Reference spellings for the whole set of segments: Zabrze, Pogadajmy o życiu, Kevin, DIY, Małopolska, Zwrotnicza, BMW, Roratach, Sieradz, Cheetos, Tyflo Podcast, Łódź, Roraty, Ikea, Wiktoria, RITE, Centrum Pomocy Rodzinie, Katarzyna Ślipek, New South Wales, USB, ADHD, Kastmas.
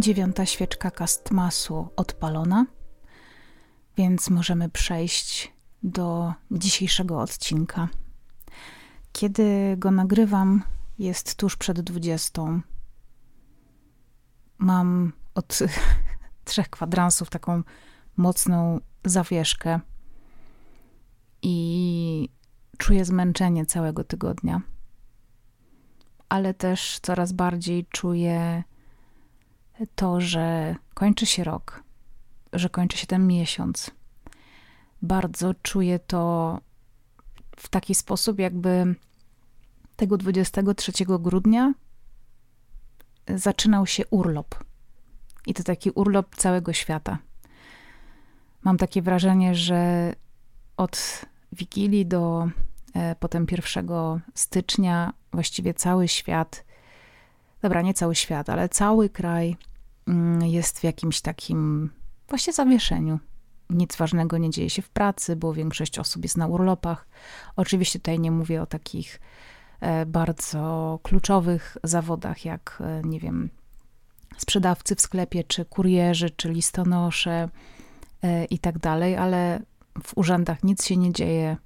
9. świeczka Kastmasu odpalona, więc możemy przejść do dzisiejszego odcinka. Kiedy go nagrywam, jest tuż przed 20. Mam od 3 kwadransów taką mocną zawieszkę i czuję zmęczenie całego tygodnia. Ale też coraz bardziej czuję to, że kończy się rok, że kończy się ten miesiąc. Bardzo czuję to w taki sposób, jakby tego 23 grudnia zaczynał się urlop. I to taki urlop całego świata. Mam takie wrażenie, że od Wigilii do potem 1 stycznia właściwie cały świat, dobra, nie cały świat, ale cały kraj jest w jakimś takim właśnie zawieszeniu. Nic ważnego nie dzieje się w pracy, bo większość osób jest na urlopach. Oczywiście tutaj nie mówię o takich bardzo kluczowych zawodach jak, nie wiem, sprzedawcy w sklepie, czy kurierzy, czy listonosze i tak dalej, ale w urzędach nic się nie dzieje.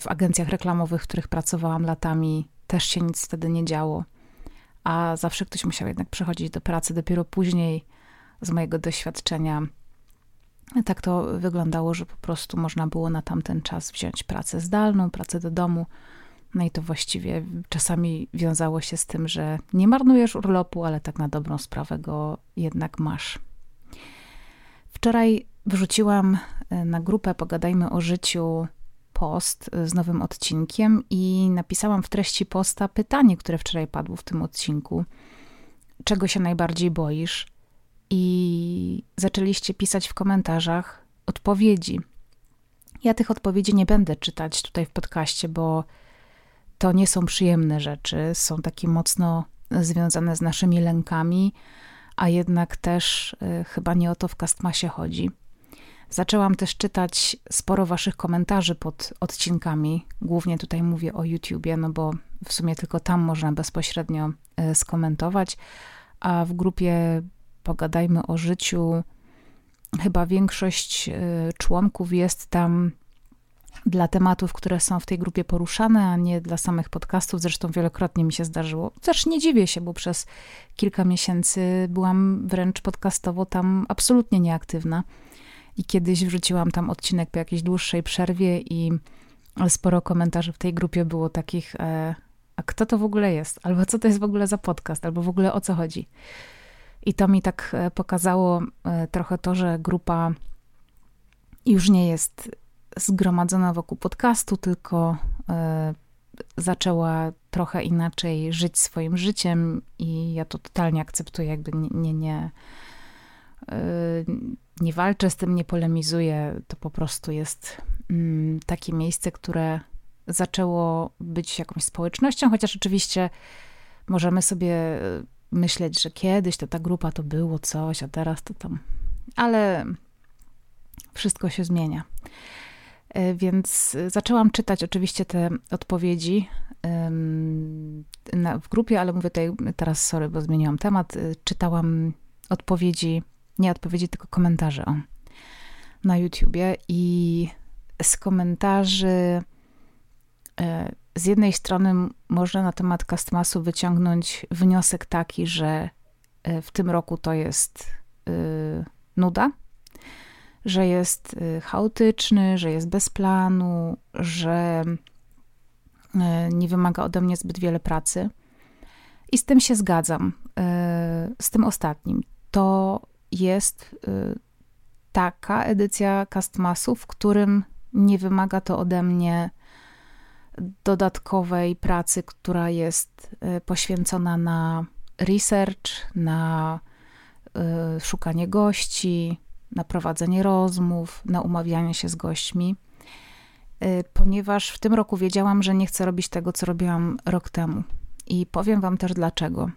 W agencjach reklamowych, w których pracowałam latami, też się nic wtedy nie działo. A zawsze ktoś musiał jednak przychodzić do pracy. Dopiero później, z mojego doświadczenia, tak to wyglądało, że po prostu można było na tamten czas wziąć pracę zdalną, pracę do domu. No i to właściwie czasami wiązało się z tym, że nie marnujesz urlopu, ale tak na dobrą sprawę go jednak masz. Wczoraj wrzuciłam na grupę Pogadajmy o życiu post z nowym odcinkiem i napisałam w treści posta pytanie, które wczoraj padło w tym odcinku. Czego się najbardziej boisz? I zaczęliście pisać w komentarzach odpowiedzi. Ja tych odpowiedzi nie będę czytać tutaj w podcaście, bo to nie są przyjemne rzeczy. Są takie mocno związane z naszymi lękami, a jednak też chyba nie o to w Kastmasie chodzi. Zaczęłam też czytać sporo waszych komentarzy pod odcinkami. Głównie tutaj mówię o YouTubie, no bo w sumie tylko tam można bezpośrednio skomentować. A w grupie Pogadajmy o życiu chyba większość członków jest tam dla tematów, które są w tej grupie poruszane, a nie dla samych podcastów. Zresztą wielokrotnie mi się zdarzyło. Też nie dziwię się, bo przez kilka miesięcy byłam wręcz podcastowo tam absolutnie nieaktywna. I kiedyś wrzuciłam tam odcinek po jakiejś dłuższej przerwie i sporo komentarzy w tej grupie było takich, a kto to w ogóle jest? Albo co to jest w ogóle za podcast? Albo w ogóle o co chodzi? I to mi tak pokazało trochę to, że grupa już nie jest zgromadzona wokół podcastu, tylko zaczęła trochę inaczej żyć swoim życiem i ja to totalnie akceptuję, jakby nie walczę z tym, nie polemizuję. To po prostu jest takie miejsce, które zaczęło być jakąś społecznością, chociaż oczywiście możemy sobie myśleć, że kiedyś to ta grupa to było coś, a teraz to tam. Ale wszystko się zmienia. Więc zaczęłam czytać oczywiście te odpowiedzi w grupie, ale mówię tutaj teraz, sorry, bo zmieniłam temat. Czytałam tylko komentarze na YouTubie i z komentarzy z jednej strony można na temat Kastmasu wyciągnąć wniosek taki, że w tym roku to jest nuda, że jest chaotyczny, że jest bez planu, że nie wymaga ode mnie zbyt wiele pracy i z tym się zgadzam, z tym ostatnim. To jest taka edycja Kastmasu, w którym nie wymaga to ode mnie dodatkowej pracy, która jest poświęcona na research, na szukanie gości, na prowadzenie rozmów, na umawianie się z gośćmi, ponieważ w tym roku wiedziałam, że nie chcę robić tego, co robiłam rok temu. I powiem wam też dlaczego.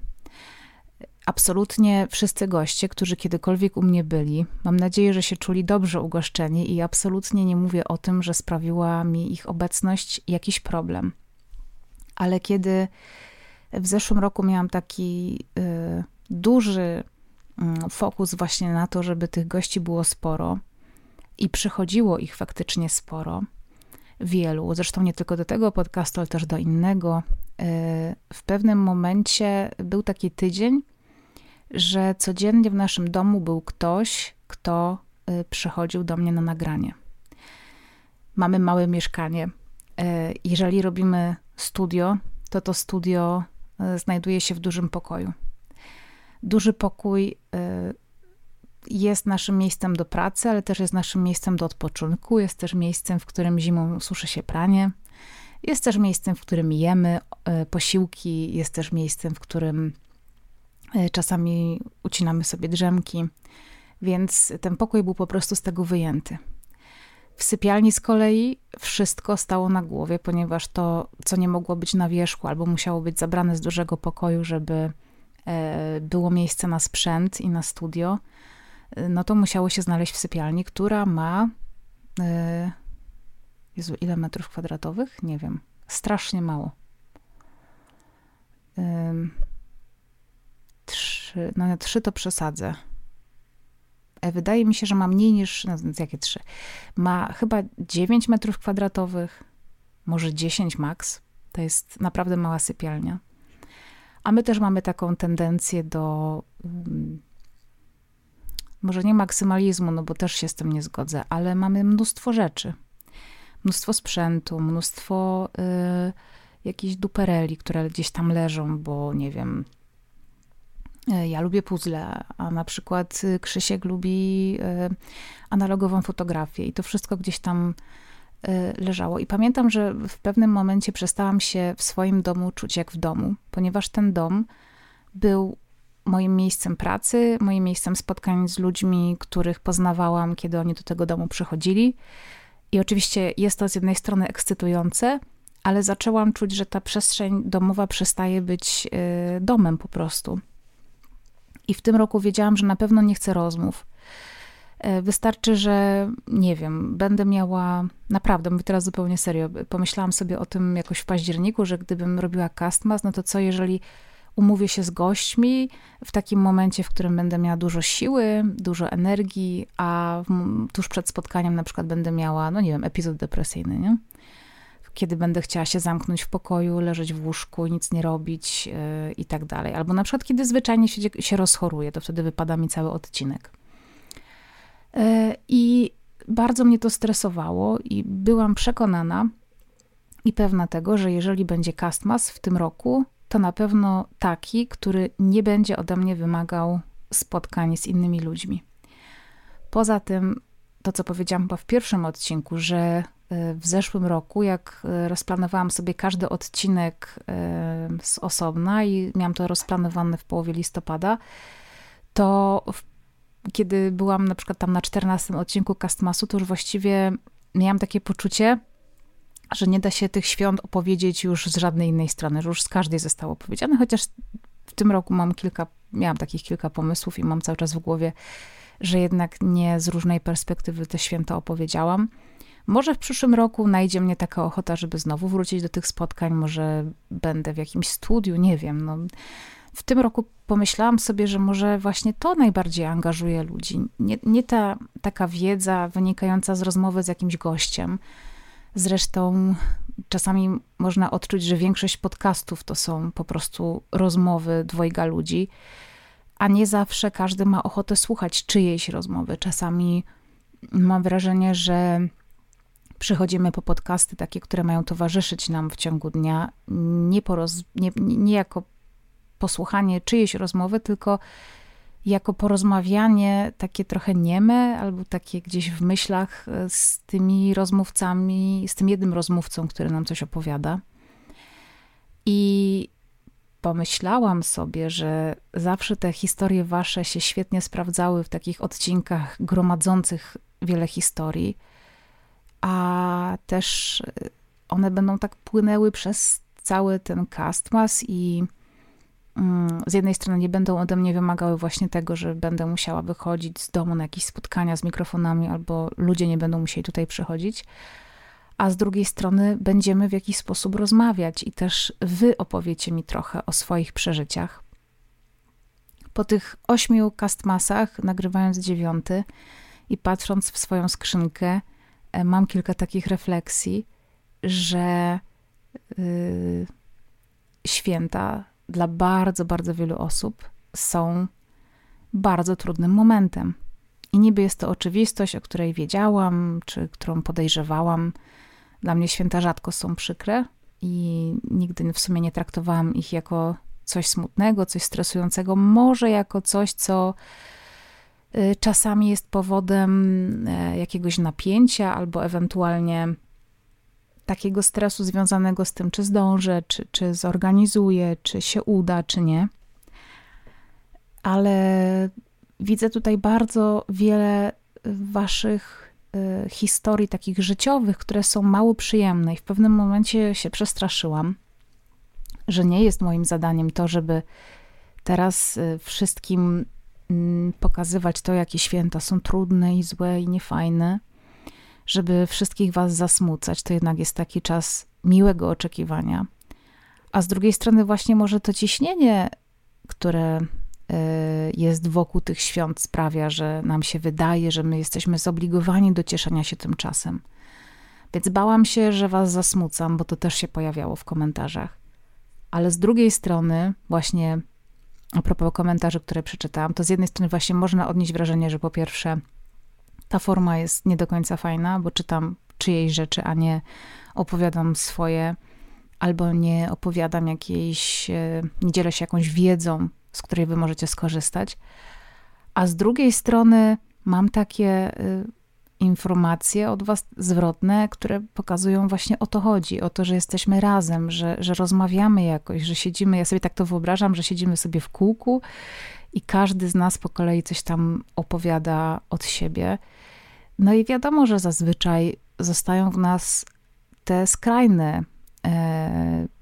Absolutnie wszyscy goście, którzy kiedykolwiek u mnie byli, mam nadzieję, że się czuli dobrze ugoszczeni i absolutnie nie mówię o tym, że sprawiła mi ich obecność jakiś problem. Ale kiedy w zeszłym roku miałam taki duży fokus właśnie na to, żeby tych gości było sporo i przychodziło ich faktycznie sporo, wielu, zresztą nie tylko do tego podcastu, ale też do innego. W pewnym momencie był taki tydzień, że codziennie w naszym domu był ktoś, kto przychodził do mnie na nagranie. Mamy małe mieszkanie. Jeżeli robimy studio, to to studio znajduje się w dużym pokoju. Duży pokój jest naszym miejscem do pracy, ale też jest naszym miejscem do odpoczynku. Jest też miejscem, w którym zimą suszy się pranie. Jest też miejscem, w którym jemy posiłki. Jest też miejscem, w którym czasami ucinamy sobie drzemki. Więc ten pokój był po prostu z tego wyjęty. W sypialni z kolei wszystko stało na głowie, ponieważ to, co nie mogło być na wierzchu, albo musiało być zabrane z dużego pokoju, żeby było miejsce na sprzęt i na studio, no to musiało się znaleźć w sypialni, która ma... Jezu, ile metrów kwadratowych? Nie wiem. Strasznie mało. 3, no 3 to przesadzę. Wydaje mi się, że ma mniej niż... No, jakie 3? Ma chyba 9 metrów kwadratowych, może 10 max. To jest naprawdę mała sypialnia. A my też mamy taką tendencję do... może nie maksymalizmu, no bo też się z tym nie zgodzę, ale mamy mnóstwo rzeczy. Mnóstwo sprzętu, mnóstwo jakichś dupereli, które gdzieś tam leżą, bo nie wiem, ja lubię puzzle, a na przykład Krzysiek lubi analogową fotografię i to wszystko gdzieś tam leżało. I pamiętam, że w pewnym momencie przestałam się w swoim domu czuć jak w domu, ponieważ ten dom był moim miejscem pracy, moim miejscem spotkań z ludźmi, których poznawałam, kiedy oni do tego domu przychodzili. I oczywiście jest to z jednej strony ekscytujące, ale zaczęłam czuć, że ta przestrzeń domowa przestaje być domem po prostu. I w tym roku wiedziałam, że na pewno nie chcę rozmów. Wystarczy, że nie wiem, będę miała, naprawdę, mówię teraz zupełnie serio, pomyślałam sobie o tym jakoś w październiku, że gdybym robiła Kastmas, no to co jeżeli umówię się z gośćmi w takim momencie, w którym będę miała dużo siły, dużo energii, a tuż przed spotkaniem na przykład będę miała, no nie wiem, epizod depresyjny, nie? Kiedy będę chciała się zamknąć w pokoju, leżeć w łóżku, nic nie robić i tak dalej. Albo na przykład, kiedy zwyczajnie się rozchoruję, to wtedy wypada mi cały odcinek. I bardzo mnie to stresowało i byłam przekonana i pewna tego, że jeżeli będzie Kastmas w tym roku, to na pewno taki, który nie będzie ode mnie wymagał spotkań z innymi ludźmi. Poza tym, to co powiedziałam chyba w pierwszym odcinku, że w zeszłym roku, jak rozplanowałam sobie każdy odcinek z osobna i miałam to rozplanowane w połowie listopada, to kiedy byłam na przykład tam na 14 odcinku Kastmasu, to już właściwie miałam takie poczucie, że nie da się tych świąt opowiedzieć już z żadnej innej strony, że już z każdej zostało powiedziane, chociaż w tym roku miałam takich kilka pomysłów i mam cały czas w głowie, że jednak nie z różnej perspektywy te święta opowiedziałam. Może w przyszłym roku najdzie mnie taka ochota, żeby znowu wrócić do tych spotkań, może będę w jakimś studiu, nie wiem. No. W tym roku pomyślałam sobie, że może właśnie to najbardziej angażuje ludzi. Nie ta taka wiedza wynikająca z rozmowy z jakimś gościem. Zresztą czasami można odczuć, że większość podcastów to są po prostu rozmowy dwojga ludzi, a nie zawsze każdy ma ochotę słuchać czyjejś rozmowy. Czasami mam wrażenie, że przychodzimy po podcasty takie, które mają towarzyszyć nam w ciągu dnia, nie jako posłuchanie czyjejś rozmowy, tylko jako porozmawianie takie trochę nieme, albo takie gdzieś w myślach z tymi rozmówcami, z tym jednym rozmówcą, który nam coś opowiada. I pomyślałam sobie, że zawsze te historie wasze się świetnie sprawdzały w takich odcinkach gromadzących wiele historii, a też one będą tak płynęły przez cały ten Kastmas i z jednej strony nie będą ode mnie wymagały właśnie tego, że będę musiała wychodzić z domu na jakieś spotkania z mikrofonami albo ludzie nie będą musieli tutaj przychodzić, a z drugiej strony będziemy w jakiś sposób rozmawiać i też wy opowiecie mi trochę o swoich przeżyciach. Po tych 8 Kastmasach, nagrywając 9 i patrząc w swoją skrzynkę, mam kilka takich refleksji, że święta dla bardzo, bardzo wielu osób są bardzo trudnym momentem. I niby jest to oczywistość, o której wiedziałam, czy którą podejrzewałam. Dla mnie święta rzadko są przykre i nigdy w sumie nie traktowałam ich jako coś smutnego, coś stresującego, może jako coś, co czasami jest powodem jakiegoś napięcia albo ewentualnie takiego stresu związanego z tym, czy zdążę, czy zorganizuję, czy się uda, czy nie. Ale widzę tutaj bardzo wiele waszych historii takich życiowych, które są mało przyjemne i w pewnym momencie się przestraszyłam, że nie jest moim zadaniem to, żeby teraz wszystkim pokazywać to, jakie święta są trudne i złe i niefajne, żeby wszystkich was zasmucać. To jednak jest taki czas miłego oczekiwania. A z drugiej strony właśnie może to ciśnienie, które jest wokół tych świąt, sprawia, że nam się wydaje, że my jesteśmy zobligowani do cieszenia się tym czasem. Więc bałam się, że was zasmucam, bo to też się pojawiało w komentarzach. Ale z drugiej strony właśnie a propos komentarzy, które przeczytałam, to z jednej strony właśnie można odnieść wrażenie, że po pierwsze ta forma jest nie do końca fajna, bo czytam czyjeś rzeczy, a nie opowiadam swoje, albo nie opowiadam jakiejś, nie dzielę się jakąś wiedzą, z której wy możecie skorzystać. A z drugiej strony mam takie informacje od was zwrotne, które pokazują właśnie o to chodzi, o to, że jesteśmy razem, że rozmawiamy jakoś, że siedzimy, ja sobie tak to wyobrażam, że siedzimy sobie w kółku i każdy z nas po kolei coś tam opowiada od siebie. No i wiadomo, że zazwyczaj zostają w nas te skrajne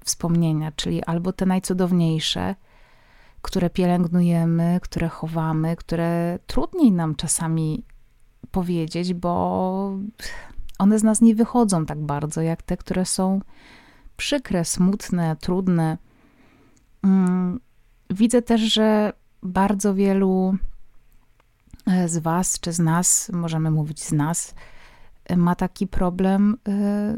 wspomnienia, czyli albo te najcudowniejsze, które pielęgnujemy, które chowamy, które trudniej nam czasami powiedzieć, bo one z nas nie wychodzą tak bardzo, jak te, które są przykre, smutne, trudne. Widzę też, że bardzo wielu z was, czy z nas, możemy mówić z nas, ma taki problem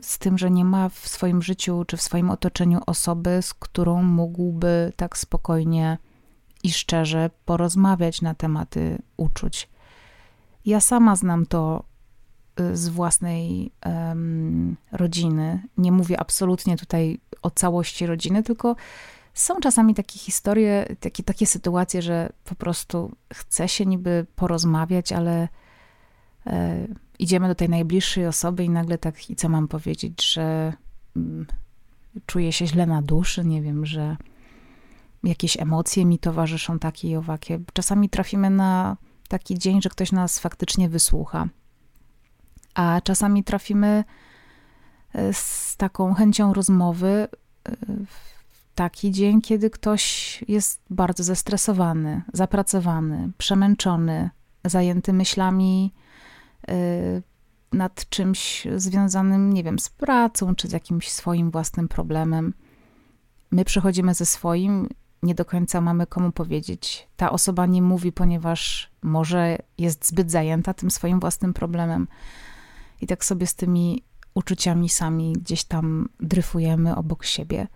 z tym, że nie ma w swoim życiu, czy w swoim otoczeniu osoby, z którą mógłby tak spokojnie i szczerze porozmawiać na tematy uczuć. Ja sama znam to z własnej rodziny. Nie mówię absolutnie tutaj o całości rodziny, tylko są czasami takie historie, takie sytuacje, że po prostu chce się niby porozmawiać, ale idziemy do tej najbliższej osoby i nagle tak, i co mam powiedzieć, że czuję się źle na duszy, nie wiem, że jakieś emocje mi towarzyszą takie i owakie. Czasami trafimy na taki dzień, że ktoś nas faktycznie wysłucha. A czasami trafimy z taką chęcią rozmowy w taki dzień, kiedy ktoś jest bardzo zestresowany, zapracowany, przemęczony, zajęty myślami nad czymś związanym, nie wiem, z pracą, czy z jakimś swoim własnym problemem. My przychodzimy ze swoim, nie do końca mamy komu powiedzieć. Ta osoba nie mówi, ponieważ może jest zbyt zajęta tym swoim własnym problemem. I tak sobie z tymi uczuciami sami gdzieś tam dryfujemy obok siebie.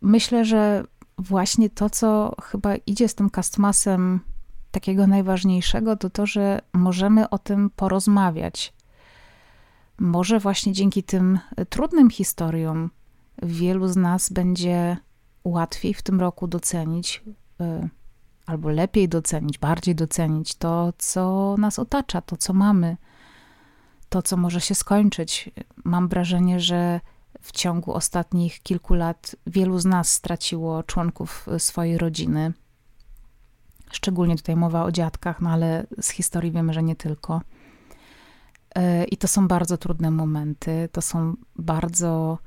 Myślę, że właśnie to, co chyba idzie z tym Kastmasem takiego najważniejszego, to to, że możemy o tym porozmawiać. Może właśnie dzięki tym trudnym historiom wielu z nas będzie łatwiej w tym roku docenić, albo lepiej docenić, bardziej docenić to, co nas otacza, to, co mamy, to, co może się skończyć. Mam wrażenie, że w ciągu ostatnich kilku lat wielu z nas straciło członków swojej rodziny. Szczególnie tutaj mowa o dziadkach, no ale z historii wiemy, że nie tylko. I to są bardzo trudne momenty, to są bardzo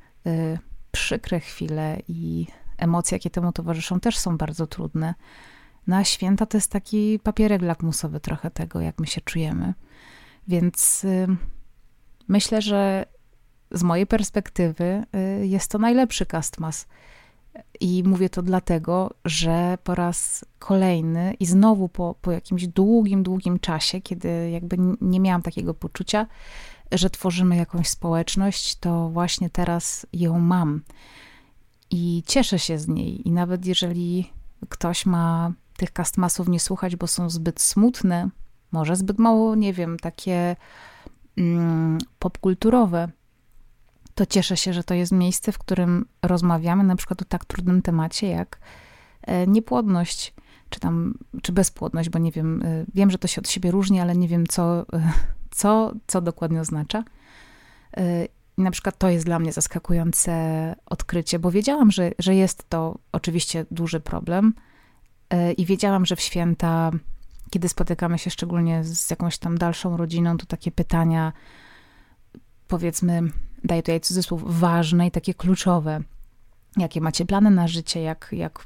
przykre chwile i emocje, jakie temu towarzyszą, też są bardzo trudne. No a święta to jest taki papierek lakmusowy trochę tego, jak my się czujemy. Więc myślę, że z mojej perspektywy jest to najlepszy Kastmas. I mówię to dlatego, że po raz kolejny i znowu po jakimś długim czasie, kiedy jakby nie miałam takiego poczucia, że tworzymy jakąś społeczność, to właśnie teraz ją mam. I cieszę się z niej. I nawet jeżeli ktoś ma tych kastmasów nie słuchać, bo są zbyt smutne, może zbyt mało, nie wiem, takie popkulturowe, to cieszę się, że to jest miejsce, w którym rozmawiamy na przykład o tak trudnym temacie jak niepłodność, czy bezpłodność, bo nie wiem, wiem, że to się od siebie różni, ale nie wiem, co dokładnie oznacza. I na przykład to jest dla mnie zaskakujące odkrycie, bo wiedziałam, że jest to oczywiście duży problem i wiedziałam, że w święta, kiedy spotykamy się szczególnie z jakąś tam dalszą rodziną, to takie pytania, powiedzmy, daję tutaj cudzysłów, ważne i takie kluczowe. Jakie macie plany na życie,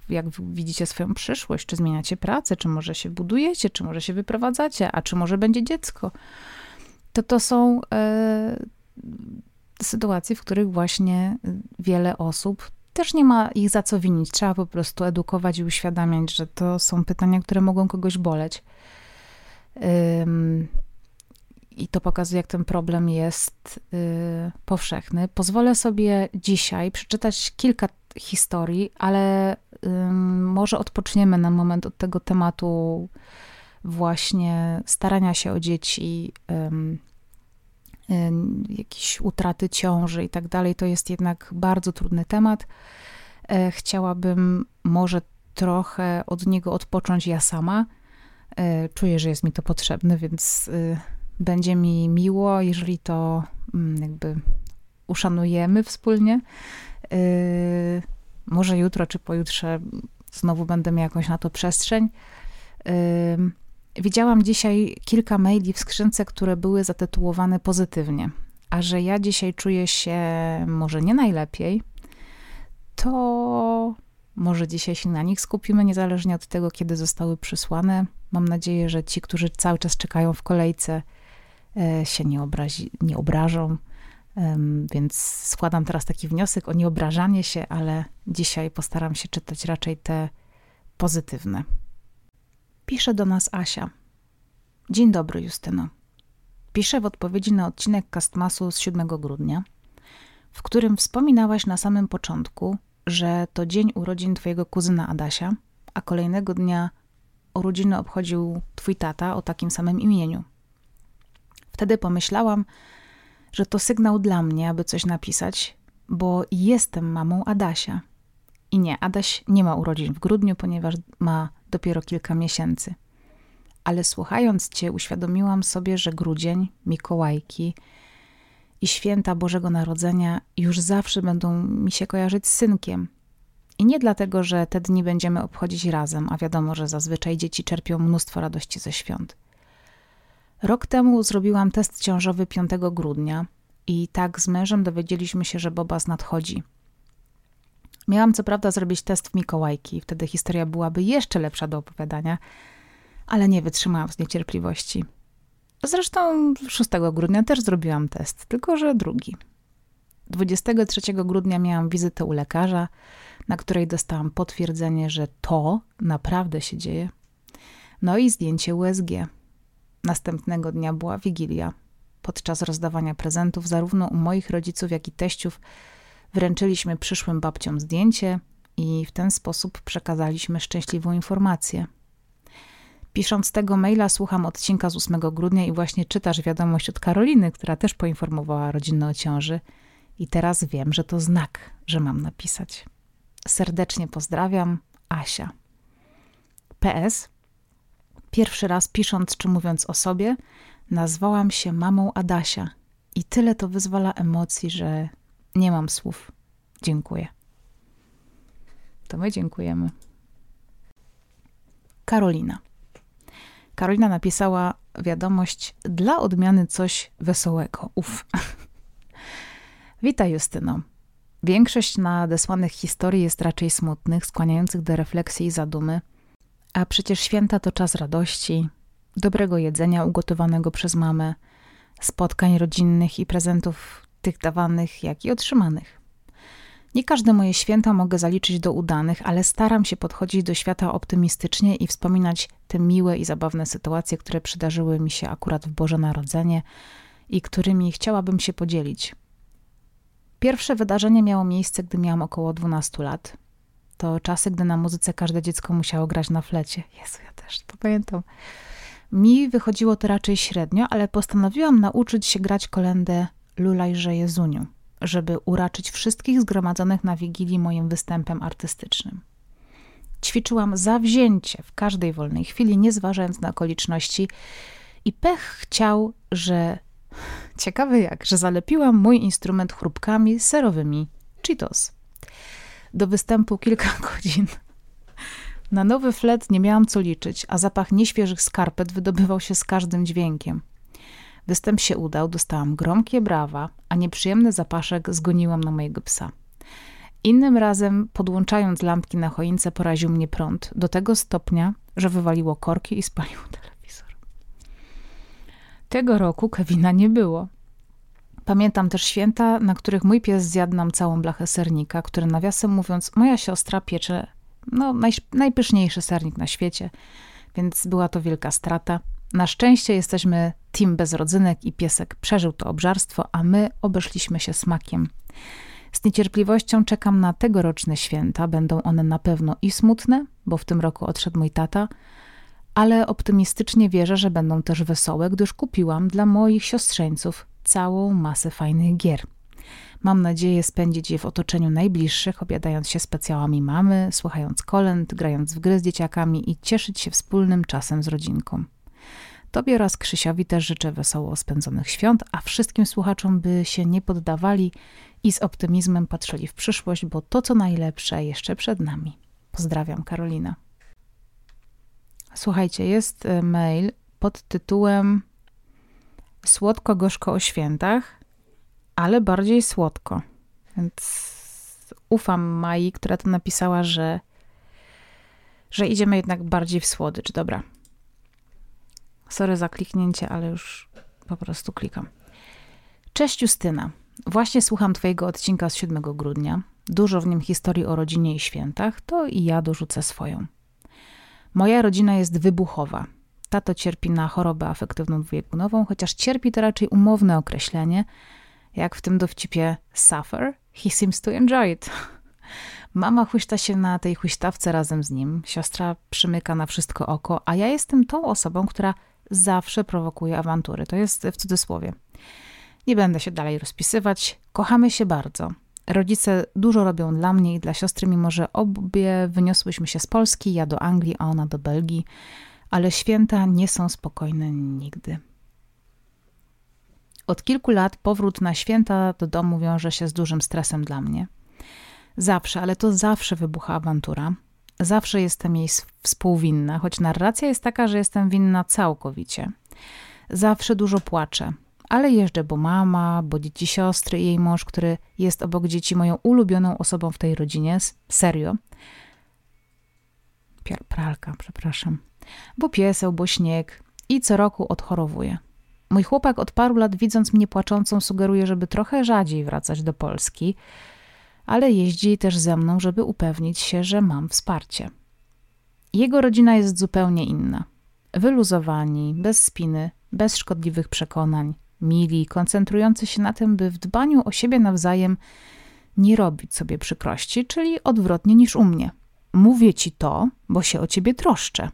jak widzicie swoją przyszłość, czy zmieniacie pracę, czy może się budujecie, czy może się wyprowadzacie, a czy może będzie dziecko. To są sytuacje, w których właśnie wiele osób też nie ma ich za co winić. Trzeba po prostu edukować i uświadamiać, że to są pytania, które mogą kogoś boleć. I to pokazuje, jak ten problem jest powszechny. Pozwolę sobie dzisiaj przeczytać kilka historii, ale może odpoczniemy na moment od tego tematu właśnie starania się o dzieci, jakieś utraty ciąży i tak dalej. To jest jednak bardzo trudny temat. Chciałabym może trochę od niego odpocząć ja sama. Czuję, że jest mi to potrzebne, więc będzie mi miło, jeżeli to jakby uszanujemy wspólnie. Może jutro czy pojutrze znowu będę miała jakąś na to przestrzeń. Widziałam dzisiaj kilka maili w skrzynce, które były zatytułowane pozytywnie. A że ja dzisiaj czuję się może nie najlepiej, to może dzisiaj się na nich skupimy, niezależnie od tego, kiedy zostały przysłane. Mam nadzieję, że ci, którzy cały czas czekają w kolejce, się nie obrażą, więc składam teraz taki wniosek o nieobrażanie się, ale dzisiaj postaram się czytać raczej te pozytywne. Pisze do nas Asia. Dzień dobry, Justyno. Piszę w odpowiedzi na odcinek Kastmasu z 7 grudnia, w którym wspominałaś na samym początku, że to dzień urodzin twojego kuzyna Adasia, a kolejnego dnia urodziny obchodził twój tata o takim samym imieniu. Wtedy pomyślałam, że to sygnał dla mnie, aby coś napisać, bo jestem mamą Adasia. I nie, Adaś nie ma urodzin w grudniu, ponieważ ma dopiero kilka miesięcy. Ale słuchając cię, uświadomiłam sobie, że grudzień, Mikołajki i święta Bożego Narodzenia już zawsze będą mi się kojarzyć z synkiem. I nie dlatego, że te dni będziemy obchodzić razem, a wiadomo, że zazwyczaj dzieci czerpią mnóstwo radości ze świąt. Rok temu zrobiłam test ciążowy 5 grudnia i tak z mężem dowiedzieliśmy się, że Bobas nadchodzi. Miałam co prawda zrobić test w Mikołajki, wtedy historia byłaby jeszcze lepsza do opowiadania, ale nie wytrzymałam z niecierpliwości. Zresztą 6 grudnia też zrobiłam test, tylko że drugi. 23 grudnia miałam wizytę u lekarza, na której dostałam potwierdzenie, że to naprawdę się dzieje. No i zdjęcie USG. Następnego dnia była Wigilia. Podczas rozdawania prezentów zarówno u moich rodziców, jak i teściów wręczyliśmy przyszłym babciom zdjęcie i w ten sposób przekazaliśmy szczęśliwą informację. Pisząc tego maila słucham odcinka z 8 grudnia i właśnie czytasz wiadomość od Karoliny, która też poinformowała rodzinę o ciąży. I teraz wiem, że to znak, że mam napisać. Serdecznie pozdrawiam, Asia. PS. Pierwszy raz pisząc czy mówiąc o sobie, nazwałam się mamą Adasia. I tyle to wyzwala emocji, że nie mam słów. Dziękuję. To my dziękujemy. Karolina. Karolina napisała wiadomość dla odmiany coś wesołego. Witaj, Justyno. Większość nadesłanych historii jest raczej smutnych, skłaniających do refleksji i zadumy. A przecież święta to czas radości, dobrego jedzenia ugotowanego przez mamę, spotkań rodzinnych i prezentów tych dawanych, jak i otrzymanych. Nie każde moje święta mogę zaliczyć do udanych, ale staram się podchodzić do świata optymistycznie i wspominać te miłe i zabawne sytuacje, które przydarzyły mi się akurat w Boże Narodzenie i którymi chciałabym się podzielić. Pierwsze wydarzenie miało miejsce, gdy miałam około 12 lat. To czasy, gdy na muzyce każde dziecko musiało grać na flecie. Jezu, ja też to pamiętam. Mi wychodziło to raczej średnio, ale postanowiłam nauczyć się grać kolędę Lulajże Jezuniu, żeby uraczyć wszystkich zgromadzonych na Wigilii moim występem artystycznym. Ćwiczyłam zawzięcie w każdej wolnej chwili, nie zważając na okoliczności i pech chciał, że... Ciekawe jak, że zalepiłam mój instrument chrupkami serowymi Cheetos. Do występu kilka godzin. Na nowy flet nie miałam co liczyć, a zapach nieświeżych skarpet wydobywał się z każdym dźwiękiem. Występ się udał, dostałam gromkie brawa, a nieprzyjemny zapaszek zgoniłam na mojego psa. Innym razem, podłączając lampki na choince, poraził mnie prąd, do tego stopnia, że wywaliło korki i spaliło telewizor. Tego roku Kevina nie było. Pamiętam też święta, na których mój pies zjadł nam całą blachę sernika, który nawiasem mówiąc, moja siostra piecze najpyszniejszy sernik na świecie, więc była to wielka strata. Na szczęście jesteśmy team bez rodzynek i piesek przeżył to obżarstwo, a my obeszliśmy się smakiem. Z niecierpliwością czekam na tegoroczne święta. Będą one na pewno i smutne, bo w tym roku odszedł mój tata, ale optymistycznie wierzę, że będą też wesołe, gdyż kupiłam dla moich siostrzeńców całą masę fajnych gier. Mam nadzieję spędzić je w otoczeniu najbliższych, obiadając się specjałami mamy, słuchając kolęd, grając w gry z dzieciakami i cieszyć się wspólnym czasem z rodzinką. Tobie oraz Krzysiowi też życzę wesoło spędzonych świąt, a wszystkim słuchaczom, by się nie poddawali i z optymizmem patrzyli w przyszłość, bo to, co najlepsze, jeszcze przed nami. Pozdrawiam, Karolina. Słuchajcie, jest mail pod tytułem Słodko-gorzko o świętach, ale bardziej słodko. Więc ufam Mai, która to napisała, że idziemy jednak bardziej w słodycz. Dobra. Sorry za kliknięcie, ale już po prostu klikam. Cześć Justyna. Właśnie słucham twojego odcinka z 7 grudnia. Dużo w nim historii o rodzinie i świętach, to i ja dorzucę swoją. Moja rodzina jest wybuchowa. Tato cierpi na chorobę afektywną dwubiegunową, chociaż cierpi to raczej umowne określenie, jak w tym dowcipie suffer, he seems to enjoy it. Mama huśta się na tej huśtawce razem z nim, siostra przymyka na wszystko oko, a ja jestem tą osobą, która zawsze prowokuje awantury. To jest w cudzysłowie. Nie będę się dalej rozpisywać. Kochamy się bardzo. Rodzice dużo robią dla mnie i dla siostry, mimo że obie wyniosłyśmy się z Polski, ja do Anglii, a ona do Belgii. Ale święta nie są spokojne nigdy. Od kilku lat powrót na święta do domu wiąże się z dużym stresem dla mnie. Zawsze, ale to zawsze wybucha awantura. Zawsze jestem jej współwinna, choć narracja jest taka, że jestem winna całkowicie. Zawsze dużo płaczę, ale jeżdżę, bo mama, bo dzieci siostry i jej mąż, który jest obok dzieci moją ulubioną osobą w tej rodzinie, serio. Przepraszam. Bo pieseł, bo śnieg i co roku odchorowuje. Mój chłopak od paru lat widząc mnie płaczącą sugeruje, żeby trochę rzadziej wracać do Polski, ale jeździ też ze mną, żeby upewnić się, że mam wsparcie. Jego rodzina jest zupełnie inna. Wyluzowani, bez spiny, bez szkodliwych przekonań, mili, koncentrujący się na tym, by w dbaniu o siebie nawzajem nie robić sobie przykrości, czyli odwrotnie niż u mnie. Mówię ci to, bo się o ciebie troszczę,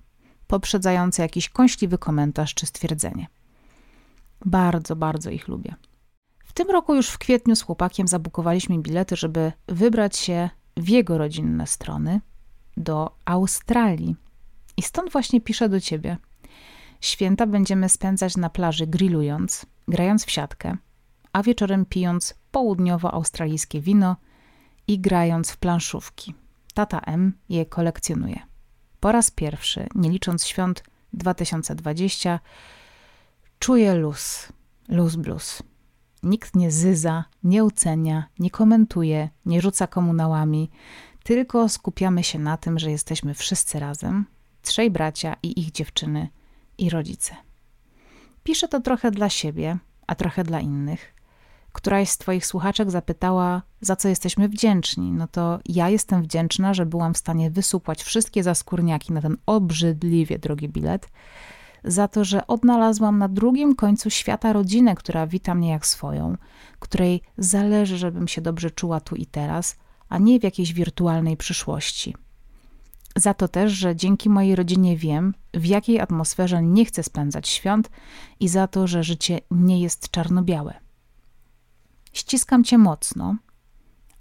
poprzedzający jakiś kąśliwy komentarz czy stwierdzenie. Bardzo, bardzo ich lubię. W tym roku już w kwietniu z chłopakiem zabukowaliśmy bilety, żeby wybrać się w jego rodzinne strony do Australii. I stąd właśnie piszę do ciebie. Święta będziemy spędzać na plaży grillując, grając w siatkę, a wieczorem pijąc południowoaustralijskie wino i grając w planszówki. Tata M je kolekcjonuje. Po raz pierwszy, nie licząc świąt 2020, czuję luz blues. Nikt nie zyza, nie ocenia, nie komentuje, nie rzuca komunałami, tylko skupiamy się na tym, że jesteśmy wszyscy razem, trzej bracia i ich dziewczyny i rodzice. Piszę to trochę dla siebie, a trochę dla innych. któraś z twoich słuchaczek zapytała, za co jesteśmy wdzięczni, no to ja jestem wdzięczna, że byłam w stanie wysupłać wszystkie zaskórniaki na ten obrzydliwie drogi bilet, za to, że odnalazłam na drugim końcu świata rodzinę, która wita mnie jak swoją, której zależy, żebym się dobrze czuła tu i teraz, a nie w jakiejś wirtualnej przyszłości. Za to też, że dzięki mojej rodzinie wiem, w jakiej atmosferze nie chcę spędzać świąt i za to, że życie nie jest czarno-białe. Ściskam cię mocno.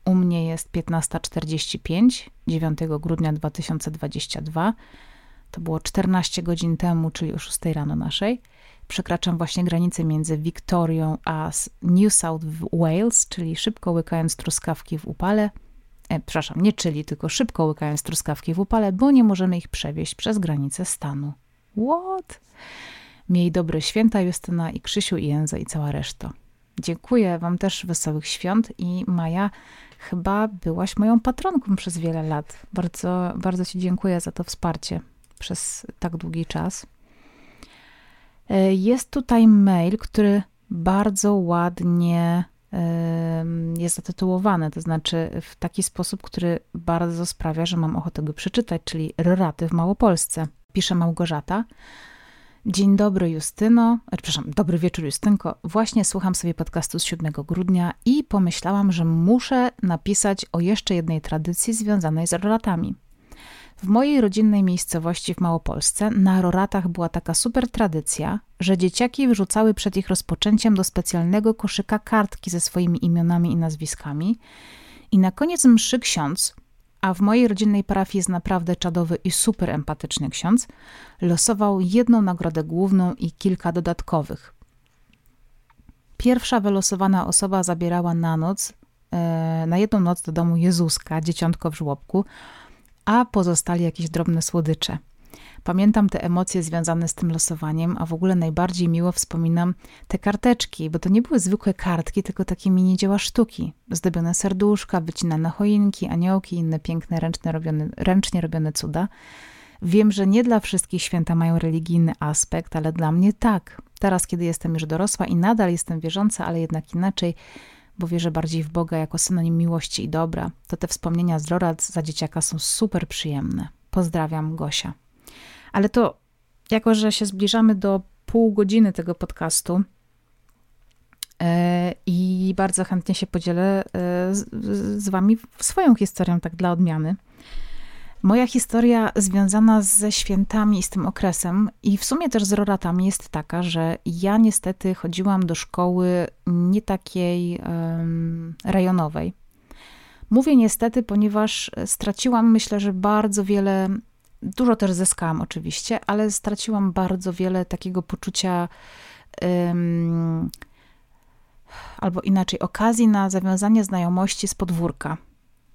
U mnie jest 15:45, 9 grudnia 2022. To było 14 godzin temu, czyli o 6 rano naszej. Przekraczam właśnie granicę między Wiktorią a New South Wales, czyli szybko łykając truskawki w upale. Szybko łykając truskawki w upale, bo nie możemy ich przewieźć przez granicę stanu. What? Miej dobre święta, Justyna i Krzysiu i Jędza i cała reszta. Dziękuję wam też, wesołych świąt i Maja, chyba byłaś moją patronką przez wiele lat. Bardzo, bardzo ci dziękuję za to wsparcie przez tak długi czas. Jest tutaj mail, który bardzo ładnie jest zatytułowany, to znaczy w taki sposób, który bardzo sprawia, że mam ochotę go przeczytać, czyli Roraty w Małopolsce. Pisze Małgorzata. Dzień dobry, Justyno. Dobry wieczór, Justynko. Właśnie słucham sobie podcastu z 7 grudnia i pomyślałam, że muszę napisać o jeszcze jednej tradycji związanej z roratami. W mojej rodzinnej miejscowości w Małopolsce na roratach była taka super tradycja, że dzieciaki wrzucały przed ich rozpoczęciem do specjalnego koszyka kartki ze swoimi imionami i nazwiskami i na koniec mszy ksiądz, a w mojej rodzinnej parafii jest naprawdę czadowy i super empatyczny ksiądz, losował jedną nagrodę główną i kilka dodatkowych. Pierwsza wylosowana osoba zabierała na jedną noc do domu Jezuska, dzieciątko w żłobku, a pozostali jakieś drobne słodycze. Pamiętam te emocje związane z tym losowaniem, a w ogóle najbardziej miło wspominam te karteczki, bo to nie były zwykłe kartki, tylko takie mini dzieła sztuki. Zdobione serduszka, wycinane choinki, aniołki i inne piękne, ręcznie robione cuda. Wiem, że nie dla wszystkich święta mają religijny aspekt, ale dla mnie tak. Teraz, kiedy jestem już dorosła i nadal jestem wierząca, ale jednak inaczej, bo wierzę bardziej w Boga jako synonim miłości i dobra, to te wspomnienia z Rorat za dzieciaka są super przyjemne. Pozdrawiam, Gosia. Ale to, jako że się zbliżamy do pół godziny tego podcastu i bardzo chętnie się podzielę z wami swoją historią, tak dla odmiany. Moja historia związana ze świętami i z tym okresem i w sumie też z roratami jest taka, że ja niestety chodziłam do szkoły nie takiej rejonowej. Mówię niestety, ponieważ straciłam, myślę, że dużo też zyskałam oczywiście, ale straciłam bardzo wiele takiego poczucia albo inaczej okazji na zawiązanie znajomości z podwórka,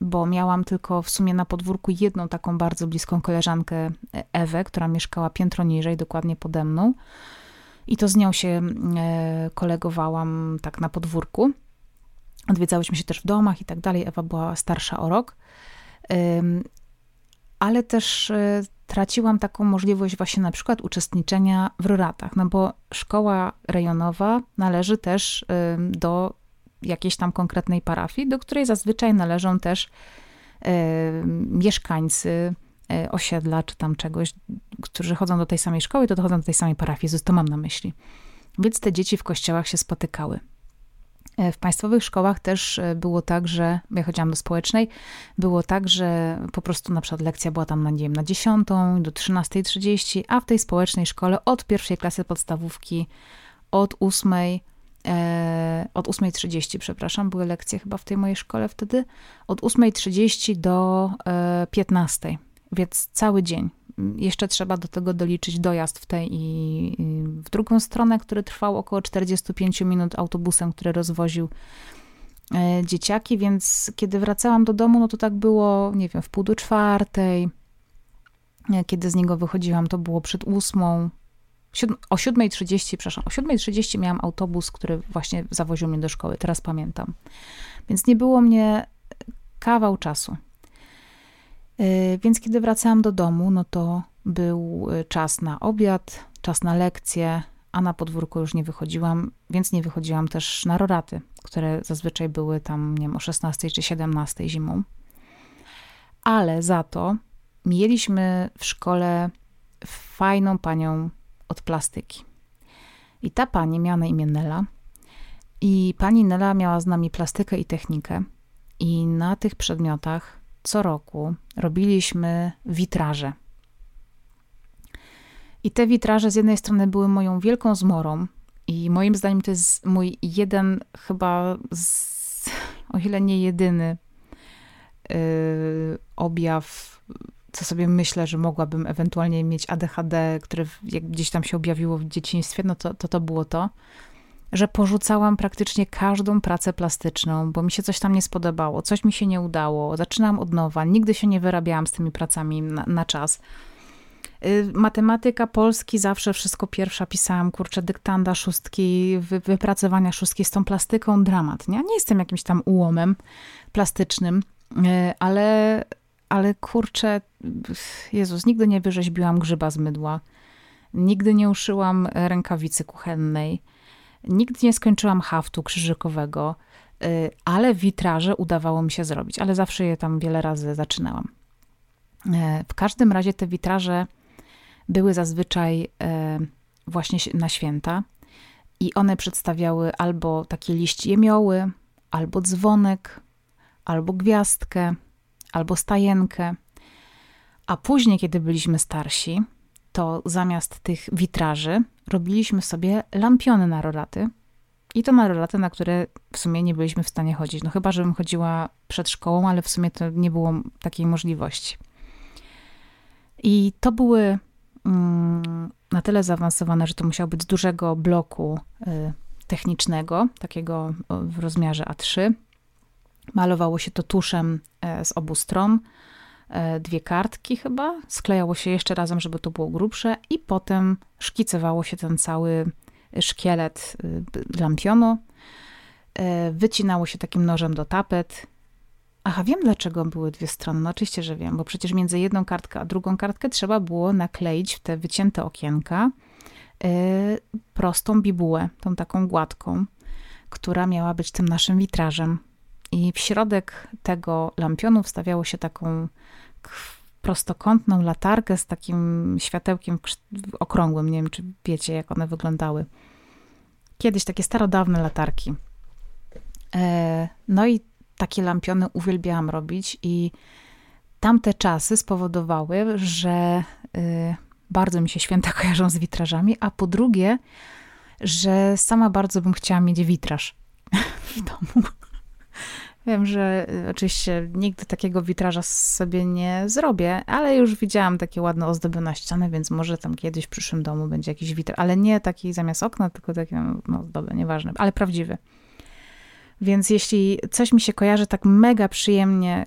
bo miałam tylko w sumie na podwórku jedną taką bardzo bliską koleżankę Ewę, która mieszkała piętro niżej, dokładnie pode mną i to z nią się kolegowałam tak na podwórku. Odwiedzałyśmy się też w domach i tak dalej, Ewa była starsza o rok. Ale też traciłam taką możliwość właśnie na przykład uczestniczenia w roratach, no bo szkoła rejonowa należy też do jakiejś tam konkretnej parafii, do której zazwyczaj należą też mieszkańcy osiedla czy tam czegoś, którzy chodzą do tej samej szkoły, to dochodzą do tej samej parafii, to mam na myśli. Więc te dzieci w kościołach się spotykały. W państwowych szkołach też było tak, że ja chodziłam do społecznej, było tak, że po prostu na przykład lekcja była tam na 10:00 do 13:30, a w tej społecznej szkole od pierwszej klasy podstawówki od 8:30, były lekcje chyba w tej mojej szkole wtedy, od 8:30 do 15:00, więc cały dzień. Jeszcze trzeba do tego doliczyć dojazd w tę i w drugą stronę, który trwał około 45 minut autobusem, który rozwoził dzieciaki, więc kiedy wracałam do domu, no to tak było, nie wiem, 15:45, kiedy z niego wychodziłam, to było przed 8:00, o 7:30 miałam autobus, który właśnie zawoził mnie do szkoły, teraz pamiętam. Więc nie było mnie kawał czasu. Więc kiedy wracałam do domu, no to był czas na obiad, czas na lekcje, a na podwórko już nie wychodziłam, więc nie wychodziłam też na roraty, które zazwyczaj były tam, nie wiem, o 16 czy 17 zimą. Ale za to mieliśmy w szkole fajną panią od plastyki. I ta pani miała na imię Nela. I pani Nela miała z nami plastykę i technikę. I na tych przedmiotach co roku robiliśmy witraże. I te witraże z jednej strony były moją wielką zmorą i moim zdaniem to jest mój jeden chyba, o ile nie jedyny objaw, co sobie myślę, że mogłabym ewentualnie mieć ADHD, które jak gdzieś tam się objawiło w dzieciństwie, no to było to, że porzucałam praktycznie każdą pracę plastyczną, bo mi się coś tam nie spodobało, coś mi się nie udało, zaczynałam od nowa, nigdy się nie wyrabiałam z tymi pracami na czas. Matematyka, polski, zawsze wszystko pierwsza pisałam, kurczę, dyktanda, szóstki, wypracowania szóstki, z tą plastyką dramat, nie? Nie jestem jakimś tam ułomem plastycznym, ale kurczę, Jezus, nigdy nie wyrzeźbiłam grzyba z mydła, nigdy nie uszyłam rękawicy kuchennej, nigdy nie skończyłam haftu krzyżykowego, ale witraże udawało mi się zrobić, ale zawsze je tam wiele razy zaczynałam. W każdym razie te witraże były zazwyczaj właśnie na święta i one przedstawiały albo taki liść jemioły, albo dzwonek, albo gwiazdkę, albo stajenkę. A później, kiedy byliśmy starsi, to zamiast tych witraży robiliśmy sobie lampiony na roraty. I to na roraty, na które w sumie nie byliśmy w stanie chodzić. No chyba, żebym chodziła przed szkołą, ale w sumie to nie było takiej możliwości. I to były na tyle zaawansowane, że to musiało być z dużego bloku technicznego, takiego w rozmiarze A3. Malowało się to tuszem z obu stron, dwie kartki chyba, sklejało się jeszcze razem, żeby to było grubsze i potem szkicowało się ten cały szkielet lampionu, wycinało się takim nożem do tapet. Aha, wiem dlaczego były dwie strony, no oczywiście, że wiem, bo przecież między jedną kartkę a drugą kartkę trzeba było nakleić w te wycięte okienka prostą bibułę, tą taką gładką, która miała być tym naszym witrażem. I w środek tego lampionu wstawiało się taką prostokątną latarkę z takim światełkiem okrągłym, nie wiem czy wiecie jak one wyglądały. Kiedyś takie starodawne latarki. No i takie lampiony uwielbiałam robić i tamte czasy spowodowały, że bardzo mi się święta kojarzą z witrażami, a po drugie, że sama bardzo bym chciała mieć witraż w domu. Wiem, że oczywiście nigdy takiego witraża sobie nie zrobię, ale już widziałam takie ładne ozdoby na ścianę, więc może tam kiedyś w przyszłym domu będzie jakiś witraż, ale nie taki zamiast okna, tylko taki, no dobra, nieważne, ale prawdziwy. Więc jeśli coś mi się kojarzy tak mega przyjemnie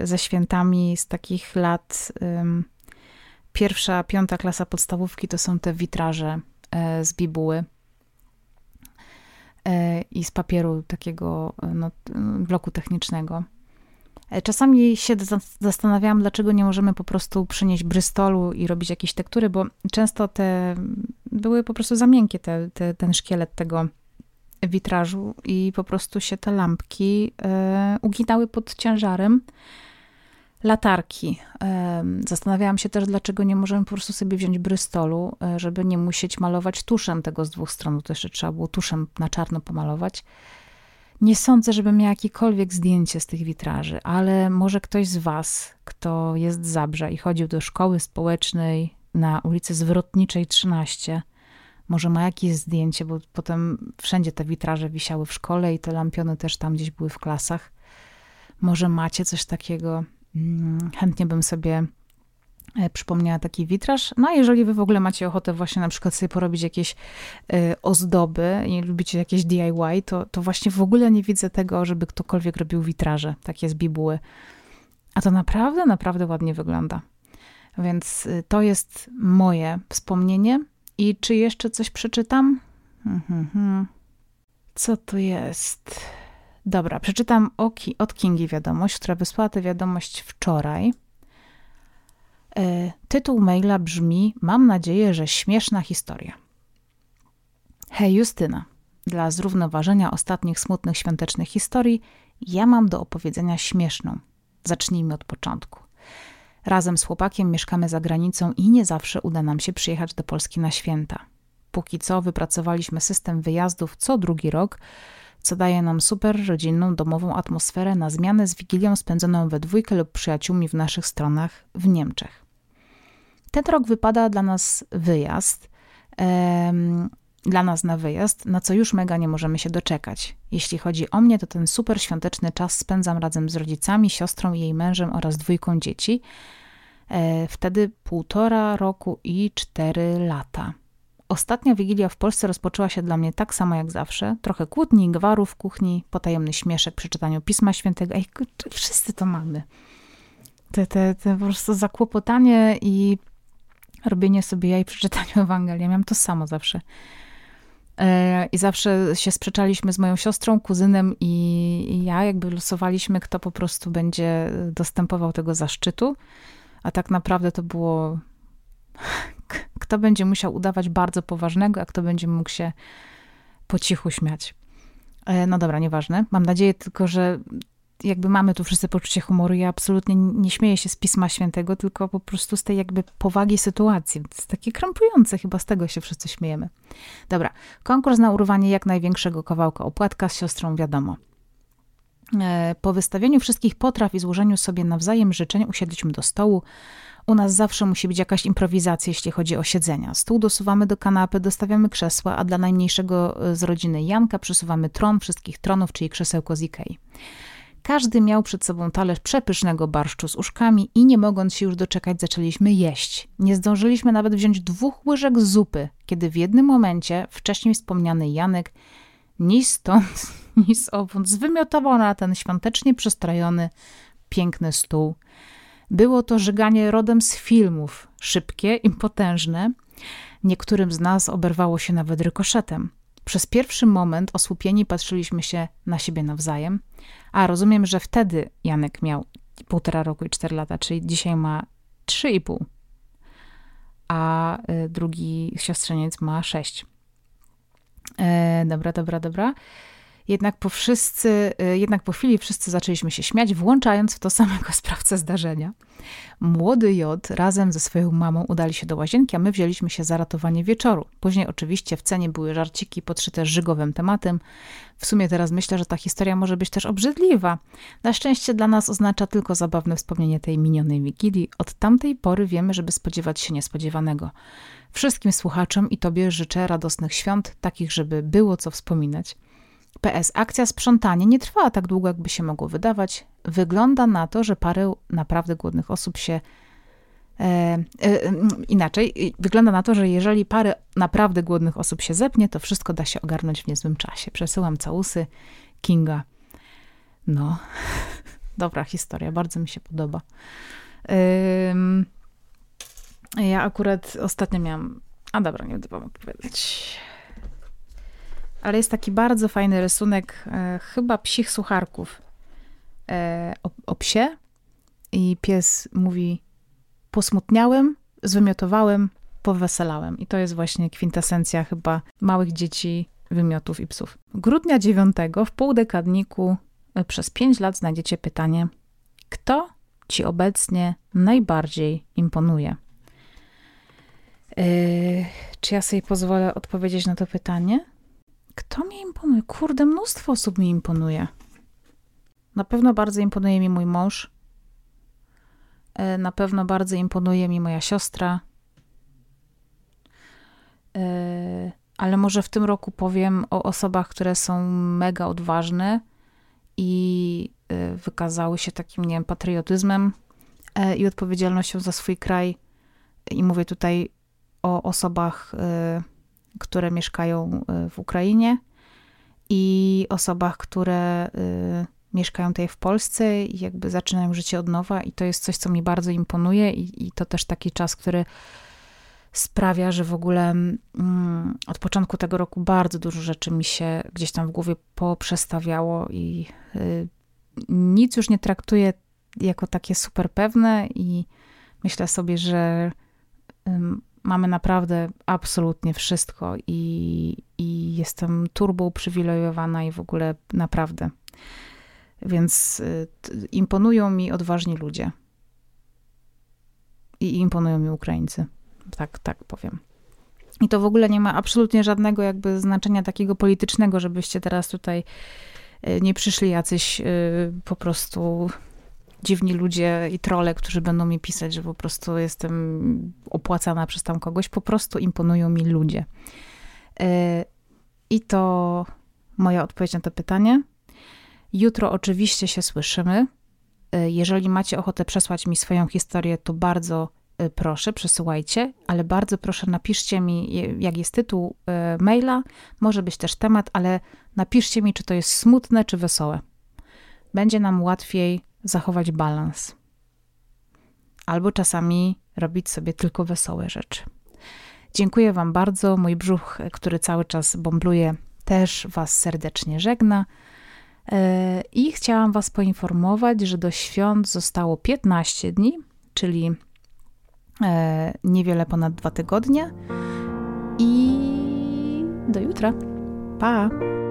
ze świętami z takich lat, pierwsza, piąta klasa podstawówki, to są te witraże z bibuły i z papieru takiego no, bloku technicznego. Czasami się zastanawiałam, dlaczego nie możemy po prostu przynieść Brystolu i robić jakieś tektury, bo często te były po prostu za miękkie, ten szkielet tego witrażu i po prostu się te lampki uginały pod ciężarem latarki. Zastanawiałam się też, dlaczego nie możemy po prostu sobie wziąć Brystolu, żeby nie musieć malować tuszem tego z dwóch stron, to jeszcze trzeba było tuszem na czarno pomalować. Nie sądzę, żebym miała jakiekolwiek zdjęcie z tych witraży, ale może ktoś z was, kto jest z Zabrza i chodził do szkoły społecznej na ulicy Zwrotniczej 13, może ma jakieś zdjęcie, bo potem wszędzie te witraże wisiały w szkole i te lampiony też tam gdzieś były w klasach. Może macie coś takiego. Chętnie bym sobie przypomniała taki witraż. No a jeżeli wy w ogóle macie ochotę właśnie na przykład sobie porobić jakieś ozdoby i lubicie jakieś DIY, to właśnie w ogóle nie widzę tego, żeby ktokolwiek robił witraże takie z bibuły. A to naprawdę, naprawdę ładnie wygląda. Więc to jest moje wspomnienie. I czy jeszcze coś przeczytam? Co tu jest? Dobra, przeczytam od Kingi wiadomość, która wysłała tę wiadomość wczoraj. Tytuł maila brzmi: Mam nadzieję, że śmieszna historia. Hej Justyna, dla zrównoważenia ostatnich smutnych świątecznych historii ja mam do opowiedzenia śmieszną. Zacznijmy od początku. Razem z chłopakiem mieszkamy za granicą i nie zawsze uda nam się przyjechać do Polski na święta. Póki co wypracowaliśmy system wyjazdów co drugi rok, co daje nam super rodzinną, domową atmosferę na zmianę z Wigilią spędzoną we dwójkę lub przyjaciółmi w naszych stronach w Niemczech. Ten rok wypada dla nas na wyjazd, na co już mega nie możemy się doczekać. Jeśli chodzi o mnie, to ten super świąteczny czas spędzam razem z rodzicami, siostrą i jej mężem oraz dwójką dzieci. Wtedy 1,5 roku i 4 lata. Ostatnia Wigilia w Polsce rozpoczęła się dla mnie tak samo jak zawsze. Trochę kłótni, gwaru w kuchni, potajemny śmieszek przy czytaniu Pisma Świętego. Ej, wszyscy to mamy. Te po prostu zakłopotanie i robienie sobie jaj przy czytaniu Ewangelii. Ja miałam to samo zawsze. I zawsze się sprzeczaliśmy z moją siostrą, kuzynem i ja. Jakby losowaliśmy, kto po prostu będzie dostępował tego zaszczytu. A tak naprawdę to było... Kto będzie musiał udawać bardzo poważnego, a kto będzie mógł się po cichu śmiać. No dobra, nieważne. Mam nadzieję tylko, że jakby mamy tu wszyscy poczucie humoru. Ja absolutnie nie śmieję się z Pisma Świętego, tylko po prostu z tej jakby powagi sytuacji. To jest takie krępujące, chyba z tego się wszyscy śmiejemy. Dobra, konkurs na urwanie jak największego kawałka opłatka z siostrą, wiadomo. Po wystawieniu wszystkich potraw i złożeniu sobie nawzajem życzeń usiedliśmy do stołu. U nas zawsze musi być jakaś improwizacja, jeśli chodzi o siedzenia. Stół dosuwamy do kanapy, dostawiamy krzesła, a dla najmniejszego z rodziny Janka przesuwamy tron wszystkich tronów, czyli krzesełko z Ikei. Każdy miał przed sobą talerz przepysznego barszczu z uszkami i nie mogąc się już doczekać, zaczęliśmy jeść. Nie zdążyliśmy nawet wziąć 2 łyżek zupy, kiedy w jednym momencie wcześniej wspomniany Janek ni stąd, ni z owąd zwymiotował na ten świątecznie przystrojony, piękny stół. Było to żyganie rodem z filmów, szybkie i potężne. Niektórym z nas oberwało się nawet rykoszetem. Przez pierwszy moment osłupieni patrzyliśmy się na siebie nawzajem. A rozumiem, że wtedy Janek miał 1,5 roku i 4 lata, czyli dzisiaj ma 3,5. A drugi siostrzeniec ma 6. Dobra. Jednak po chwili wszyscy zaczęliśmy się śmiać, włączając w to samego sprawcę zdarzenia. Młody J razem ze swoją mamą udali się do łazienki, a my wzięliśmy się za ratowanie wieczoru. Później oczywiście w cenie były żarciki podszyte żygowym tematem. W sumie teraz myślę, że ta historia może być też obrzydliwa. Na szczęście dla nas oznacza tylko zabawne wspomnienie tej minionej Wigilii. Od tamtej pory wiemy, żeby spodziewać się niespodziewanego. Wszystkim słuchaczom i Tobie życzę radosnych świąt, takich, żeby było co wspominać. PS. Akcja sprzątanie nie trwała tak długo, jakby się mogło wydawać. Wygląda na to, że parę naprawdę głodnych osób się... Wygląda na to, że jeżeli parę naprawdę głodnych osób się zepnie, to wszystko da się ogarnąć w niezłym czasie. Przesyłam całusy. Kinga. No. Dobra historia. Bardzo mi się podoba. Ja akurat ostatnio miałam... A dobra, nie będę wam opowiadać... Ale jest taki bardzo fajny rysunek chyba psich sucharków o psie. I pies mówi: posmutniałem, zwymiotowałem, poweselałem. I to jest właśnie kwintesencja chyba małych dzieci, wymiotów i psów. Grudnia 9 w półdekadniku przez 5 lat znajdziecie pytanie: kto ci obecnie najbardziej imponuje? Czy ja sobie pozwolę odpowiedzieć na to pytanie? Kto mi imponuje? Kurde, mnóstwo osób mi imponuje. Na pewno bardzo imponuje mi mój mąż. Na pewno bardzo imponuje mi moja siostra. Ale może w tym roku powiem o osobach, które są mega odważne i wykazały się takim, nie wiem, patriotyzmem i odpowiedzialnością za swój kraj. I mówię tutaj o osobach... które mieszkają w Ukrainie i osobach, które mieszkają tutaj w Polsce i jakby zaczynają życie od nowa i to jest coś, co mi bardzo imponuje i to też taki czas, który sprawia, że w ogóle od początku tego roku bardzo dużo rzeczy mi się gdzieś tam w głowie poprzestawiało i nic już nie traktuję jako takie super pewne i myślę sobie, że mamy naprawdę absolutnie wszystko i jestem turbo uprzywilejowana i w ogóle naprawdę. Więc imponują mi odważni ludzie. I imponują mi Ukraińcy. Tak powiem. I to w ogóle nie ma absolutnie żadnego jakby znaczenia takiego politycznego, żebyście teraz tutaj nie przyszli jacyś po prostu dziwni ludzie i trolle, którzy będą mi pisać, że po prostu jestem opłacana przez tam kogoś. Po prostu imponują mi ludzie. I to moja odpowiedź na to pytanie. Jutro oczywiście się słyszymy. Jeżeli macie ochotę przesłać mi swoją historię, to bardzo proszę, przesyłajcie, ale bardzo proszę napiszcie mi, jak jest tytuł maila, może być też temat, ale napiszcie mi, czy to jest smutne, czy wesołe. Będzie nam łatwiej zachować balans. Albo czasami robić sobie tylko wesołe rzeczy. Dziękuję wam bardzo. Mój brzuch, który cały czas bąbluje, też was serdecznie żegna. I chciałam was poinformować, że do świąt zostało 15 dni, czyli niewiele ponad 2 tygodnie. I do jutra. Pa!